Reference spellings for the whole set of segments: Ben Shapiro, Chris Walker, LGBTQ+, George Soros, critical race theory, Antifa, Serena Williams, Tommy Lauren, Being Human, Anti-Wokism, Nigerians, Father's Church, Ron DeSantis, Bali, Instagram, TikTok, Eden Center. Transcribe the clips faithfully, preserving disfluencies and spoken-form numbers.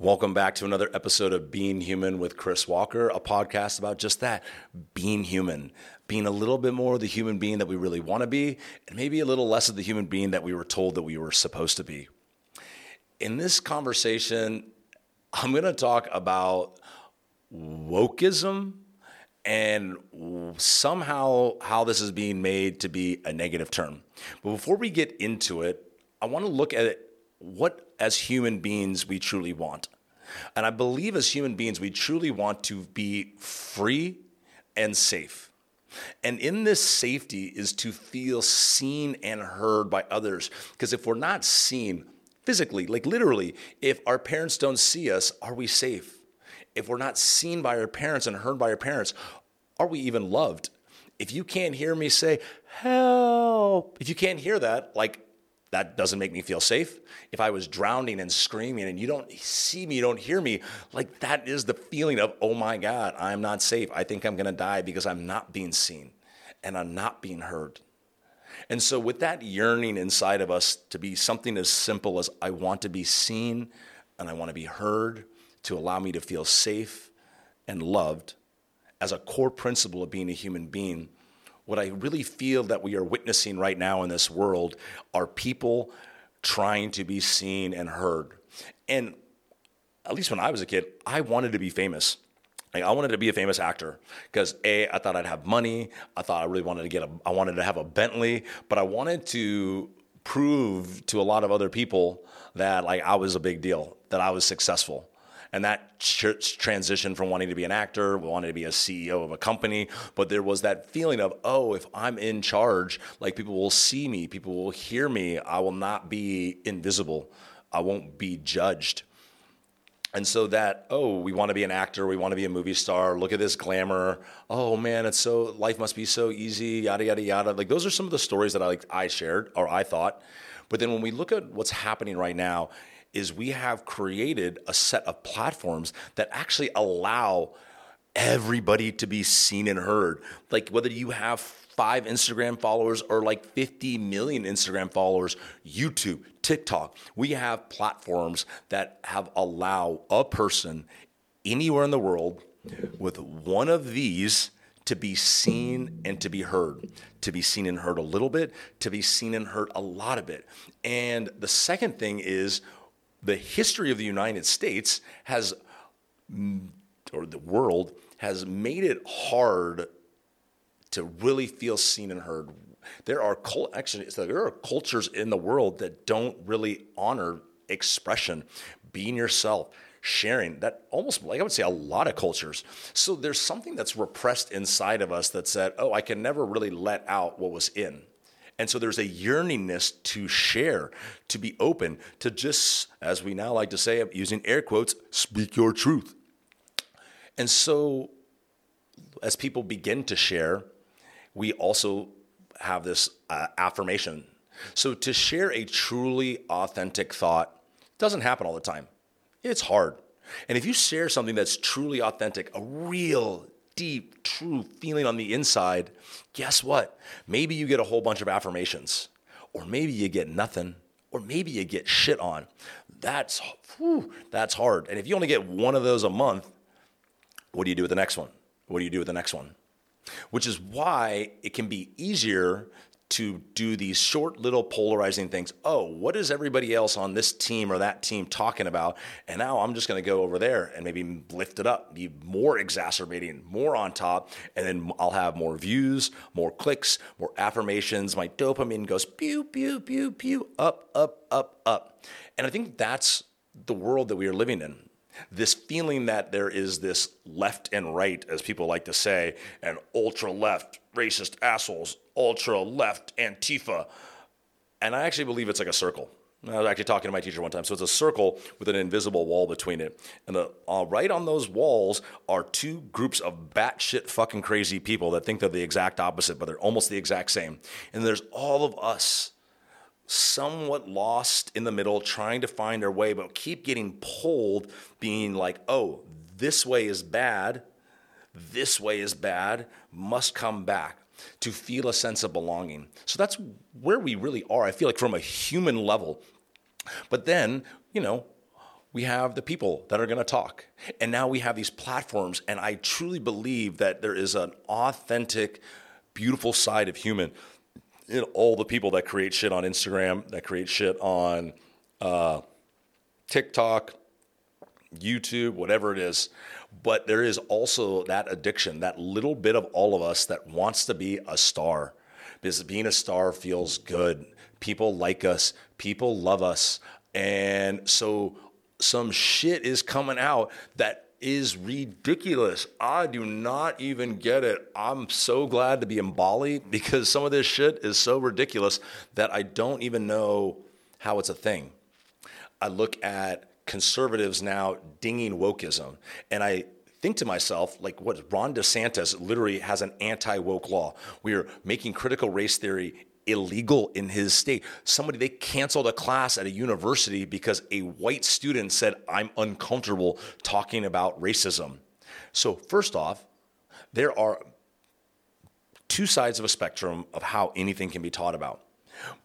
Welcome back to another episode of Being Human with Chris Walker, a podcast about just that, being human, being a little bit more of the human being that we really want to be, and maybe a little less of the human being that we were told that we were supposed to be. In this conversation, I'm going to talk about wokeism and somehow how this is being made to be a negative term. But before we get into it, I want to look at it. What as human beings we truly want. And I believe as human beings, we truly want to be free and safe. And in this safety is to feel seen and heard by others. Because if we're not seen physically, like literally, if our parents don't see us, are we safe? If we're not seen by our parents and heard by our parents, are we even loved? If you can't hear me say, help, if you can't hear that, like, that doesn't make me feel safe. If I was drowning and screaming and you don't see me, you don't hear me, like that is the feeling of, oh my God, I'm not safe. I think I'm gonna die because I'm not being seen and I'm not being heard. And so with that yearning inside of us to be something as simple as I want to be seen and I want to be heard to allow me to feel safe and loved as a core principle of being a human being, what I really feel that we are witnessing right now in this world are people trying to be seen and heard. And at least when I was a kid, I wanted to be famous. Like, I wanted to be a famous actor because A, I thought I'd have money. I thought I really wanted to get a, I wanted to have a Bentley, but I wanted to prove to a lot of other people that like I was a big deal, that I was successful. And that transition from wanting to be an actor, wanting to be a C E O of a company, but there was that feeling of, oh, if I'm in charge, like people will see me, people will hear me, I will not be invisible, I won't be judged. And so that, oh, we want to be an actor, we want to be a movie star, look at this glamour, oh man, it's so, life must be so easy, yada, yada, yada. Like those are some of the stories that I like I shared or I thought. But then when we look at what's happening right now, is we have created a set of platforms that actually allow everybody to be seen and heard. Like whether you have five Instagram followers or like fifty million Instagram followers, YouTube, TikTok, we have platforms that have allowed a person anywhere in the world with one of these to be seen and to be heard, to be seen and heard a little bit, to be seen and heard a lot of it. And the second thing is, the history of the United States has, or the world, has made it hard to really feel seen and heard. There are actually there are cultures in the world that don't really honor expression, being yourself, sharing. That almost, like I would say, a lot of cultures. So there's something that's repressed inside of us that said, oh, I can never really let out what was in. And so there's a yearningness to share, to be open, to just, as we now like to say, using air quotes, speak your truth. And so as people begin to share, we also have this uh, affirmation. So to share a truly authentic thought doesn't happen all the time. It's hard. And if you share something that's truly authentic, a real deep, true feeling on the inside, guess what? Maybe you get a whole bunch of affirmations, or maybe you get nothing, or maybe you get shit on. That's, whew, that's hard. And if you only get one of those a month, what do you do with the next one? What do you do with the next one? Which is why it can be easier to do these short little polarizing things. Oh, what is everybody else on this team or that team talking about? And now I'm just going to go over there and maybe lift it up, be more exacerbating, more on top, and then I'll have more views, more clicks, more affirmations. My dopamine goes pew, pew, pew, pew, up, up, up, up. And I think that's the world that we are living in. This feeling that there is this left and right, as people like to say, and ultra left, racist assholes, ultra left, Antifa. And I actually believe it's like a circle. I was actually talking to my teacher one time. So it's a circle with an invisible wall between it. And the, uh, right on those walls are two groups of batshit fucking crazy people that think they're the exact opposite, but they're almost the exact same. And there's all of us somewhat lost in the middle, trying to find their way, but keep getting pulled, being like, oh, this way is bad, this way is bad, must come back to feel a sense of belonging. So that's where we really are, I feel like, from a human level. But then, you know, we have the people that are going to talk. And now we have these platforms. And I truly believe that there is an authentic, beautiful side of human in all the people that create shit on Instagram, that create shit on uh, TikTok, YouTube, whatever it is. But there is also that addiction, that little bit of all of us that wants to be a star. Because being a star feels good. People like us. People love us. And so some shit is coming out that is ridiculous. I do not even get it. I'm so glad to be in Bali because some of this shit is so ridiculous that I don't even know how it's a thing. I look at conservatives now dinging wokeism, and I think to myself, like, what? Ron DeSantis literally has an anti-woke law. We are making critical race theory illegal in his state. Somebody, they canceled a class at a university because a white student said, I'm uncomfortable talking about racism. So first off, there are two sides of a spectrum of how anything can be taught about.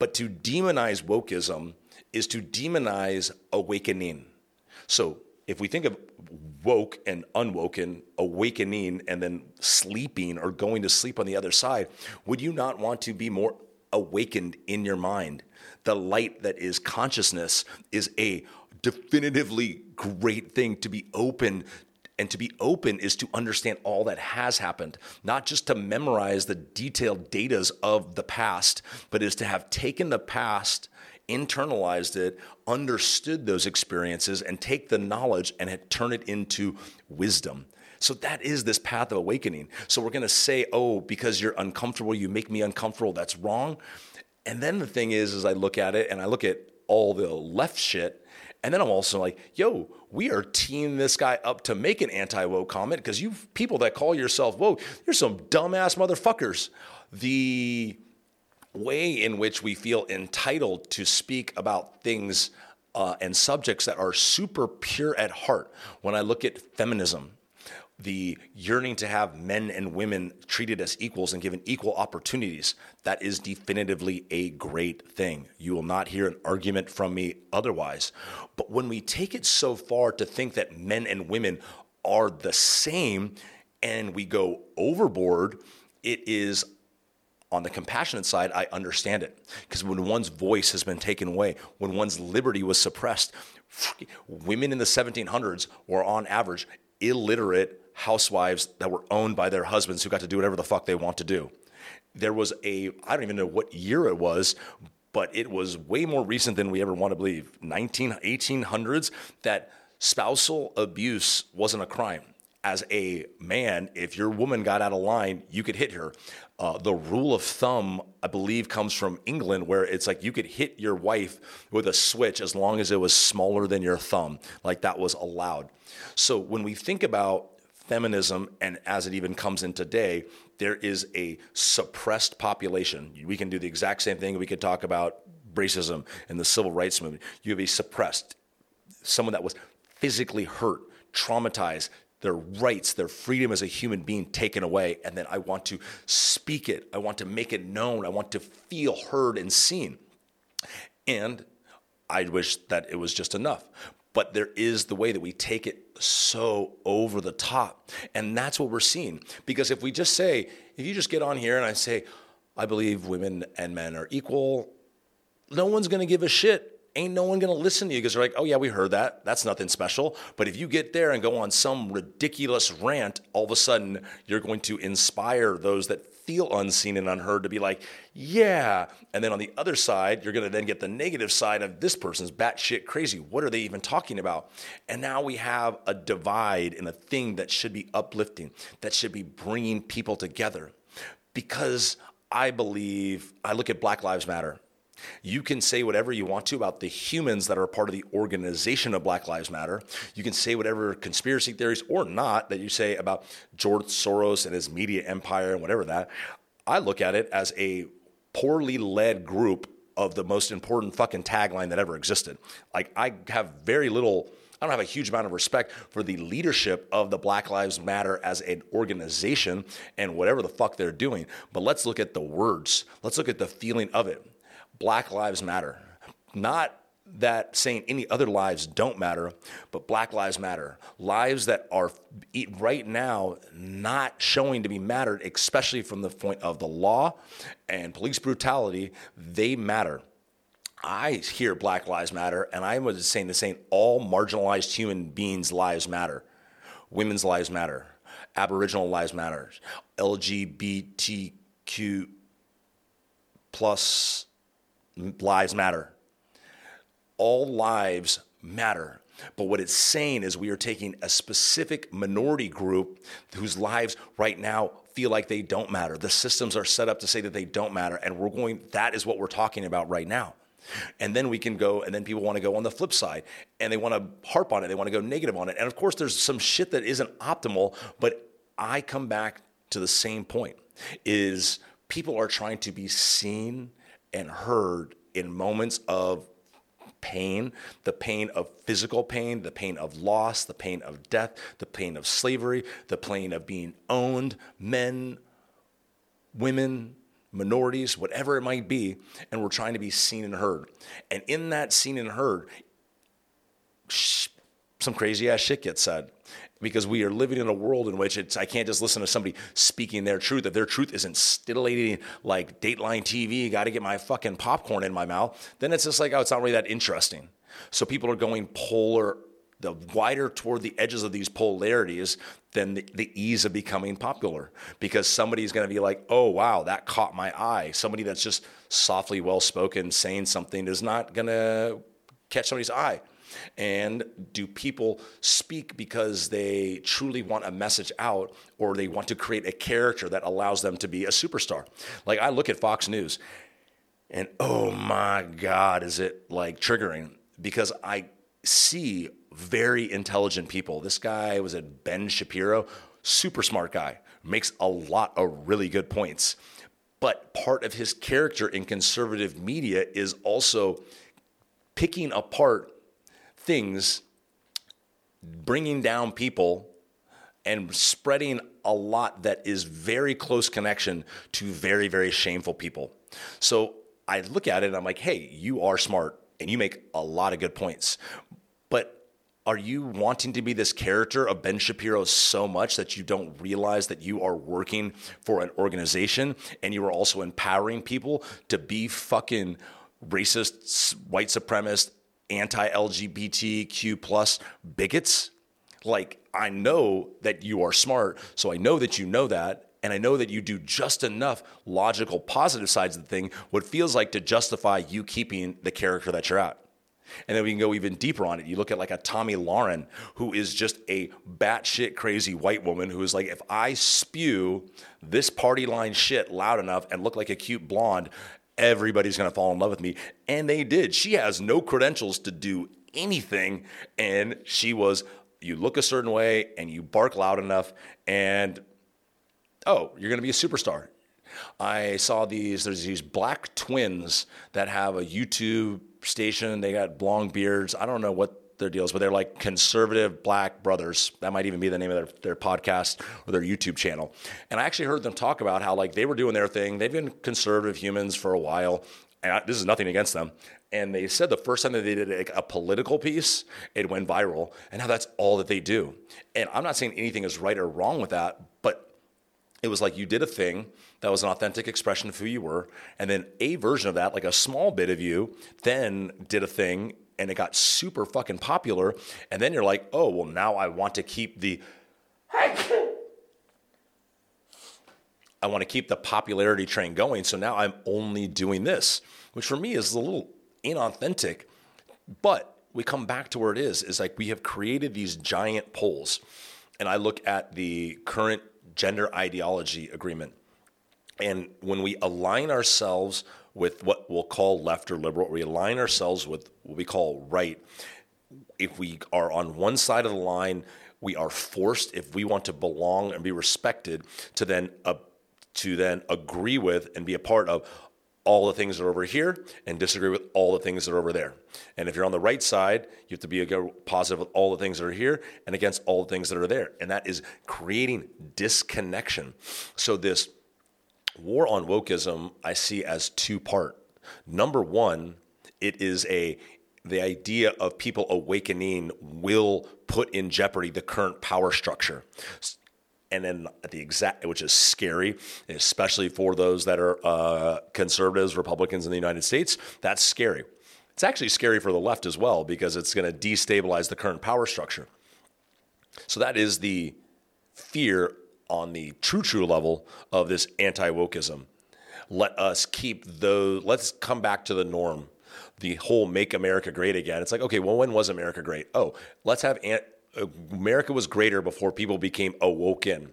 But to demonize wokeism is to demonize awakening. So if we think of woke and unwoken, awakening, and then sleeping or going to sleep on the other side, would you not want to be more awakened in your mind? The light that is consciousness is a definitively great thing to be open, and to be open is to understand all that has happened, not just to memorize the detailed datas of the past, but is to have taken the past, internalized it, understood those experiences, and take the knowledge and turn it into wisdom. So that is this path of awakening. So we're going to say, oh, because you're uncomfortable, you make me uncomfortable. That's wrong. And then the thing is, is I look at it and I look at all the left shit. And then I'm also like, yo, we are teeing this guy up to make an anti-woke comment because you people that call yourself woke, you're some dumbass motherfuckers. The way in which we feel entitled to speak about things uh, and subjects that are super pure at heart. When I look at feminism, the yearning to have men and women treated as equals and given equal opportunities, that is definitively a great thing. You will not hear an argument from me otherwise. But when we take it so far to think that men and women are the same and we go overboard, it is on the compassionate side, I understand it. Because when one's voice has been taken away, when one's liberty was suppressed, women in the seventeen hundreds were on average illiterate housewives that were owned by their husbands who got to do whatever the fuck they want to do. There was a, I don't even know what year it was, but it was way more recent than we ever want to believe, nineteen, eighteen hundreds, that spousal abuse wasn't a crime. As a man, if your woman got out of line, you could hit her. Uh, the rule of thumb, I believe, comes from England, where it's like you could hit your wife with a switch as long as it was smaller than your thumb. Like, that was allowed. So when we think about feminism, and as it even comes in today, there is a suppressed population. We can do the exact same thing. We could talk about racism and the civil rights movement. You have a suppressed, someone that was physically hurt, traumatized, their rights, their freedom as a human being taken away. And then I want to speak it. I want to make it known. I want to feel heard and seen. And I wish that it was just enough. But there is the way that we take it so over the top. And that's what we're seeing. Because if we just say, if you just get on here and I say, I believe women and men are equal, no one's going to give a shit. Ain't no one going to listen to you because they're like, oh, yeah, we heard that. That's nothing special. But if you get there and go on some ridiculous rant, all of a sudden you're going to inspire those that feel unseen and unheard to be like, yeah. And then on the other side, you're going to then get the negative side of this person's batshit crazy. What are they even talking about? And now we have a divide in a thing that should be uplifting, that should be bringing people together. Because I believe, I look at Black Lives Matter. You can say whatever you want to about the humans that are part of the organization of Black Lives Matter. You can say whatever conspiracy theories or not that you say about George Soros and his media empire and whatever that. I look at it as a poorly led group of the most important fucking tagline that ever existed. Like, I have very little, I don't have a huge amount of respect for the leadership of the Black Lives Matter as an organization and whatever the fuck they're doing. But let's look at the words. Let's look at the feeling of it. Black Lives Matter, not that saying any other lives don't matter, but Black lives matter. Lives that are right now not showing to be mattered, especially from the point of the law and police brutality, they matter. I hear Black lives matter, and I was saying the same, all marginalized human beings' lives matter. Women's lives matter. Aboriginal lives matter. L G B T Q plus lives matter. All lives matter. But what it's saying is we are taking a specific minority group whose lives right now feel like they don't matter. The systems are set up to say that they don't matter. And we're going, that is what we're talking about right now. And then we can go, and then people want to go on the flip side, and they want to harp on it. They want to go negative on it. And of course, there's some shit that isn't optimal, but I come back to the same point, is people are trying to be seen and heard in moments of pain, the pain of physical pain, the pain of loss, the pain of death, the pain of slavery, the pain of being owned, men, women, minorities, whatever it might be, and we're trying to be seen and heard. And in that seen and heard, sh- some crazy ass shit gets said, because we are living in a world in which it's, I can't just listen to somebody speaking their truth. If their truth isn't scintillating like Dateline T V, got to get my fucking popcorn in my mouth, then it's just like, oh, it's not really that interesting. So people are going polar, the wider toward the edges of these polarities than the, the ease of becoming popular, because somebody's going to be like, oh, wow, that caught my eye. Somebody that's just softly well-spoken saying something is not going to catch somebody's eye. And do people speak because they truly want a message out, or they want to create a character that allows them to be a superstar? Like, I look at Fox News and, oh my God, is it like triggering, because I see very intelligent people. This guy was at Ben Shapiro, super smart guy, makes a lot of really good points. But part of his character in conservative media is also picking apart things, bringing down people, and spreading a lot that is very close connection to very, very shameful people. So I look at it and I'm like, hey, you are smart and you make a lot of good points. But are you wanting to be this character of Ben Shapiro so much that you don't realize that you are working for an organization, and you are also empowering people to be fucking racist, white supremacist, anti-L G B T Q plus bigots? Like, I know that you are smart, so I know that you know that, and I know that you do just enough logical positive sides of the thing, what feels like to justify you keeping the character that you're at. And then we can go even deeper on it. You look at like a Tommy Lauren, who is just a batshit crazy white woman who is like, if I spew this party line shit loud enough and look like a cute blonde, everybody's going to fall in love with me. And they did. She has no credentials to do anything. And she was, you look a certain way and you bark loud enough and, oh, you're going to be a superstar. I saw these, there's these black twins that have a YouTube station. They got blonde beards. I don't know what their deal is, but they're like conservative black brothers. That might even be the name of their, their podcast or their YouTube channel. And I actually heard them talk about how like they were doing their thing. They've been conservative humans for a while. And I, this is nothing against them. And they said the first time that they did like a political piece, it went viral. And now that's all that they do. And I'm not saying anything is right or wrong with that, but it was like you did a thing that was an authentic expression of who you were, and then a version of that, like a small bit of you, then did a thing, and it got super fucking popular, and then you're like, oh, well, now I want to keep the... I want to keep the popularity train going, so now I'm only doing this, which for me is a little inauthentic, but we come back to where it is, is like we have created these giant polls, and I look at the current gender ideology agreement. And when we align ourselves with what we'll call left or liberal, we align ourselves with what we call right. If we are on one side of the line, we are forced, if we want to belong and be respected, to then uh, to then agree with and be a part of all the things that are over here and disagree with all the things that are over there. And if you're on the right side, you have to be positive with all the things that are here and against all the things that are there. And that is creating disconnection. So this war on wokeism I see as two-part. Number one, it is a the idea of people awakening will put in jeopardy the current power structure. And then at the exact, which is scary, especially for those that are uh, conservatives, Republicans in the United States, that's scary. It's actually scary for the left as well, because it's going to destabilize the current power structure. So that is the fear on the true, true level of this anti-wokeism. Let us keep those, let's come back to the norm, the whole make America great again. It's like, okay, well, when was America great? Oh, let's have, an, America was greater before people became awoken.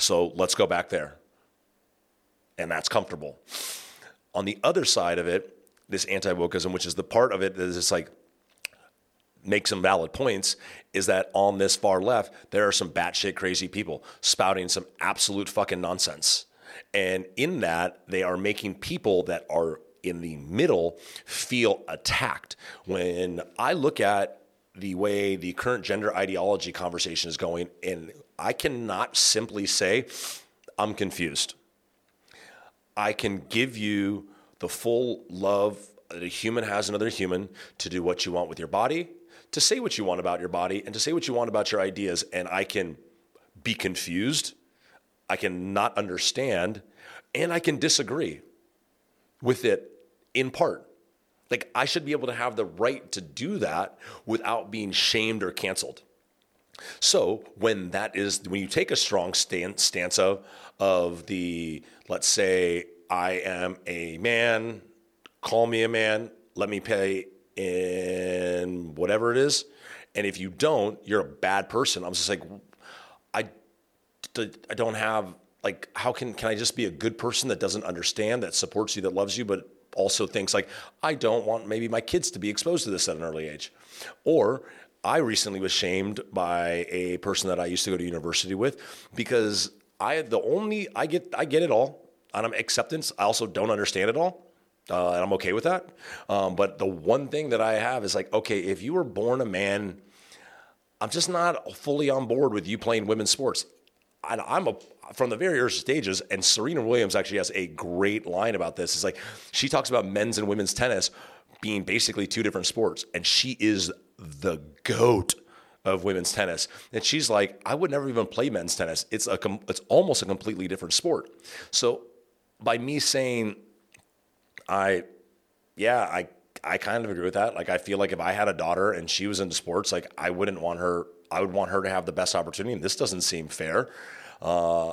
So let's go back there. And that's comfortable. On the other side of it, this anti-wokeism, which is the part of it that is just like, make some valid points, is that on this far left, there are some batshit crazy people spouting some absolute fucking nonsense. And in that, they are making people that are in the middle feel attacked. When I look at the way the current gender ideology conversation is going, and I cannot simply say, I'm confused. I can give you the full love that a human has another human to do what you want with your body, to say what you want about your body, and to say what you want about your ideas. And I can be confused, I can not understand, and I can disagree with it in part. Like, I should be able to have the right to do that without being shamed or canceled. So when that is, when you take a strong stance, stance of, of the, let's say, I am a man, call me a man, let me pay in whatever it is. And if you don't, you're a bad person. I'm just like, I I don't have, like, how can, can I just be a good person that doesn't understand, that supports you, that loves you, but also thinks like, I don't want maybe my kids to be exposed to this at an early age. Or I recently was shamed by a person that I used to go to university with, because I the only, I get, I get it all, and I'm acceptance. I also don't understand it all. Uh, and I'm okay with that. Um, but the one thing that I have is like, okay, if you were born a man, I'm just not fully on board with you playing women's sports. And I'm a, from the very early stages, and Serena Williams actually has a great line about this. It's like, she talks about men's and women's tennis being basically two different sports. And she is the GOAT of women's tennis. And she's like, I would never even play men's tennis. It's a, com- it's almost a completely different sport. So by me saying, I, yeah, I, I kind of agree with that. Like, I feel like if I had a daughter and she was into sports, like, I wouldn't want her, I would want her to have the best opportunity. And this doesn't seem fair. Uh,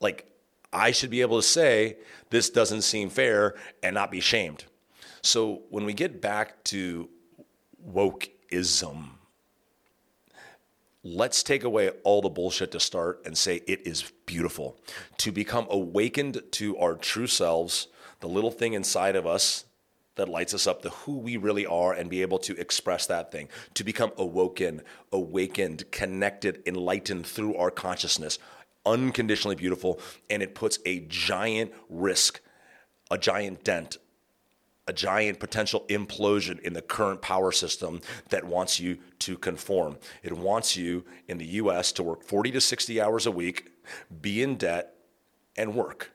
like, I should be able to say this doesn't seem fair and not be shamed. So when we get back to wokeism, let's take away all the bullshit to start and say it is beautiful to become awakened to our true selves, the little thing inside of us that lights us up, the who we really are, and be able to express that thing, to become awoken, awakened, connected, enlightened through our consciousness, unconditionally beautiful. And it puts a giant risk, a giant dent, a giant potential implosion in the current power system that wants you to conform. It wants you in the U S to work forty to sixty hours a week, be in debt, and work,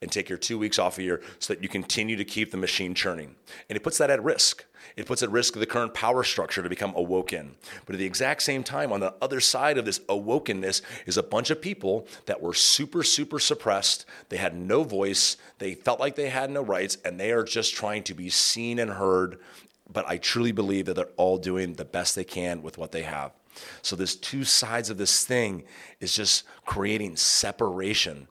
and take your two weeks off a year so that you continue to keep the machine churning. And it puts that at risk. It puts at risk the current power structure to become awoken. But at the exact same time, on the other side of this awokenness is a bunch of people that were super, super suppressed. They had no voice. They felt like they had no rights, and they are just trying to be seen and heard. But I truly believe that they're all doing the best they can with what they have. So this two sides of this thing is just creating separation.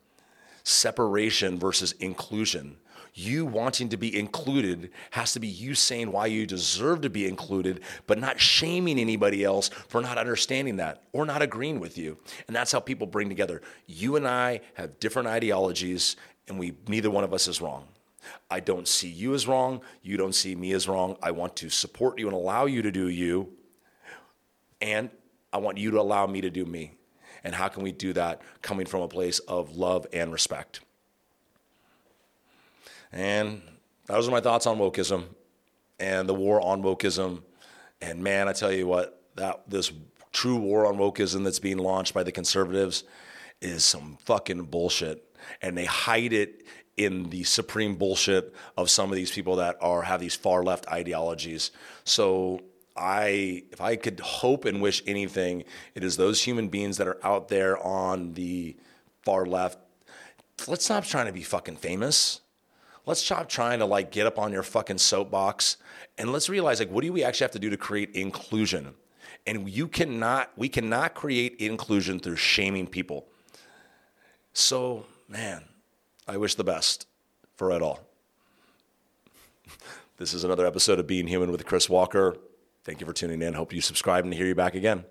Separation versus inclusion. You wanting to be included has to be you saying why you deserve to be included, but not shaming anybody else for not understanding that or not agreeing with you. And that's how people bring together. You and I have different ideologies, and we neither one of us is wrong. I don't see you as wrong. You don't see me as wrong. I want to support you and allow you to do you, and I want you to allow me to do me. And how can we do that coming from a place of love and respect? And those are my thoughts on wokeism and the war on wokeism. And man, I tell you what, that this true war on wokeism that's being launched by the conservatives is some fucking bullshit. And they hide it in the supreme bullshit of some of these people that are have these far left ideologies. So I, if I could hope and wish anything, it is those human beings that are out there on the far left. Let's stop trying to be fucking famous. Let's stop trying to like get up on your fucking soapbox, and let's realize like, what do we actually have to do to create inclusion? And you cannot, we cannot create inclusion through shaming people. So, man, I wish the best for it all. This is another episode of Being Human with Chris Walker. Thank you for tuning in. Hope you subscribe and hear you back again.